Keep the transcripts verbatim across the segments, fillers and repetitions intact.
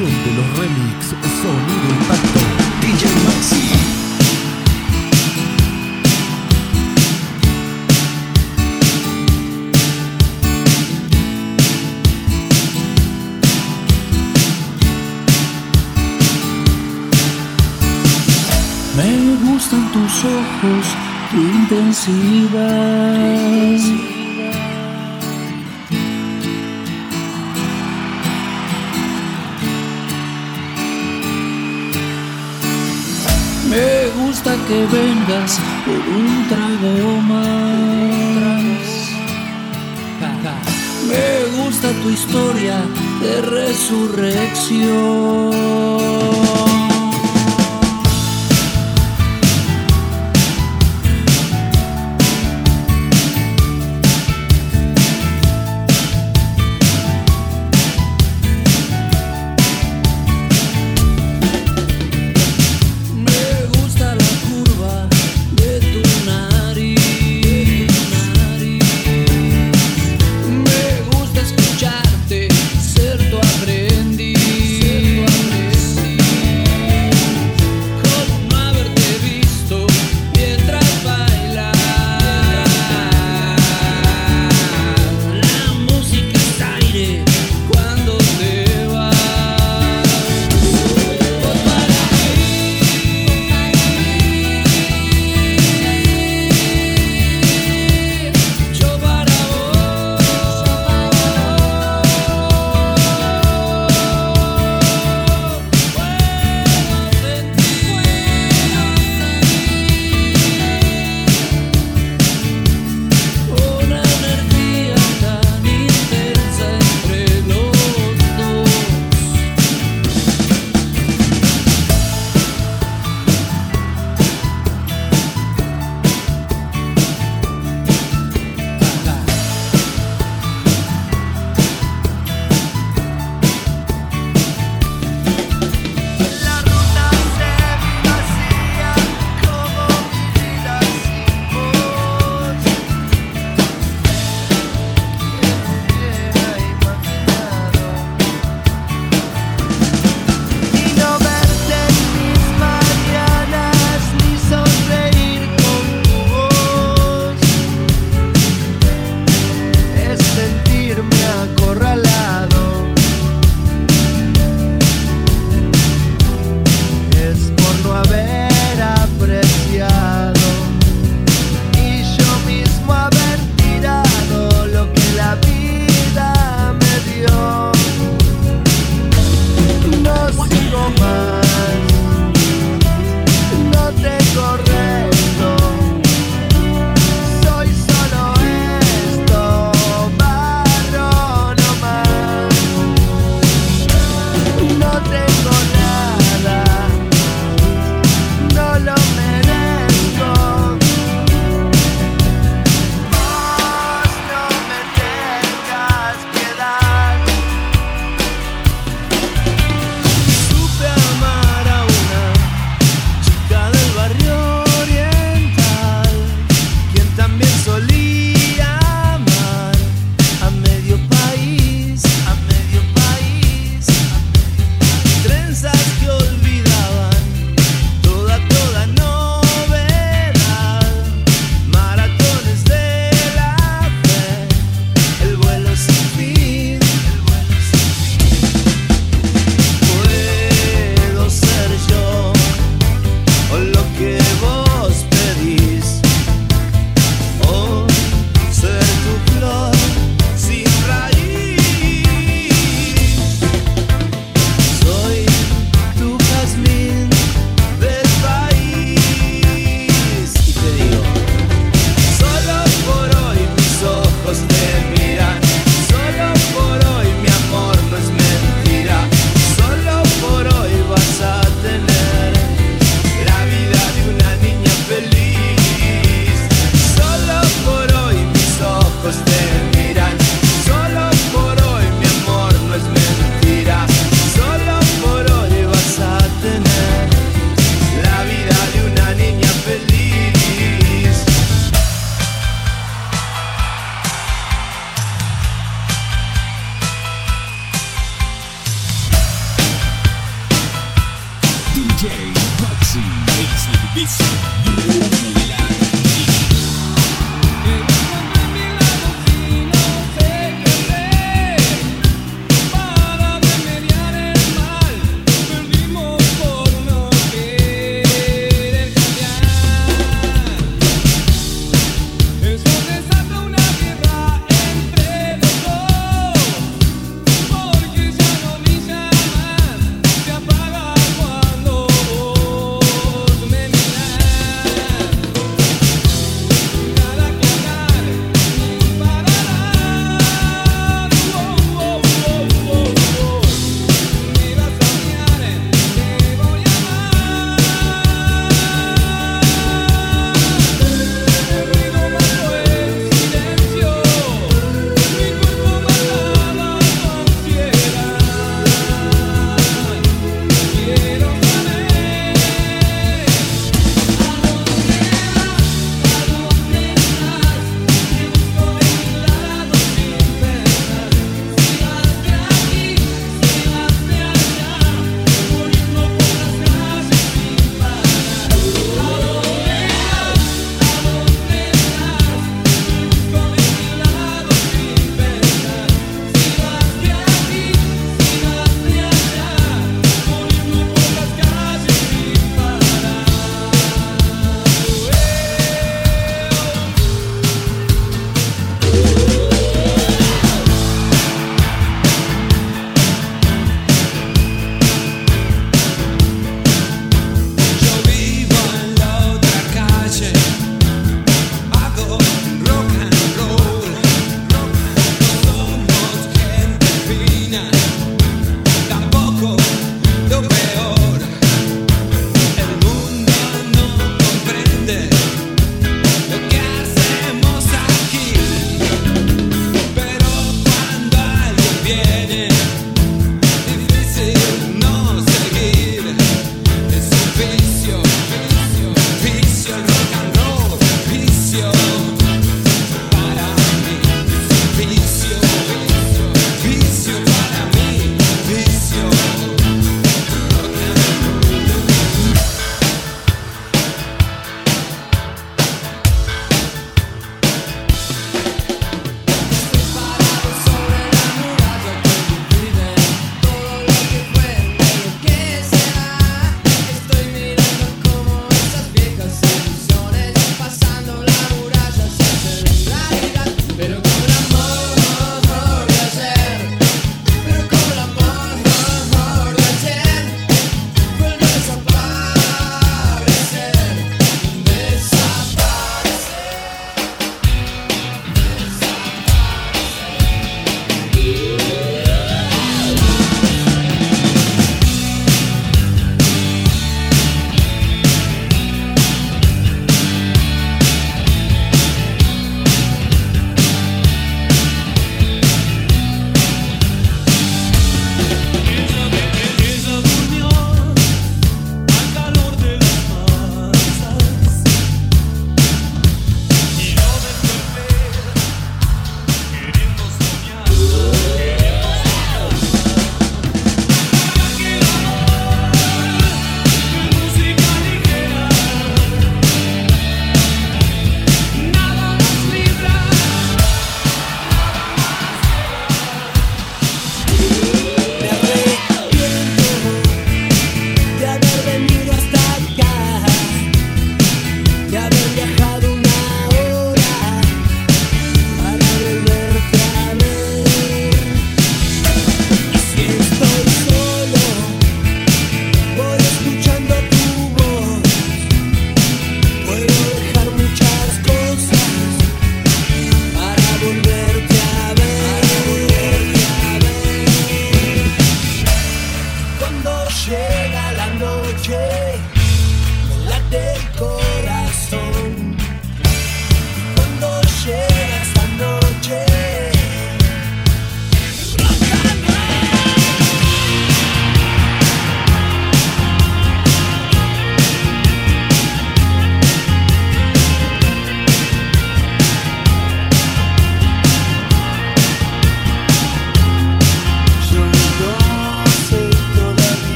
selección de los remix Sonido Impacto. D J Maxi. Me gustan tus ojos, tu intensidad. Me gusta que vengas por un trago más. Me gusta tu historia de resurrección. Thank you.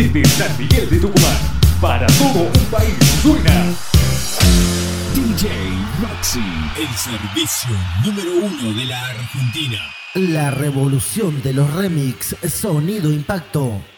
Desde San Miguel de Tucumán, para todo un país, suena D J Maxy, el servicio número uno de la Argentina. La revolución de los remix, Sonido Impacto.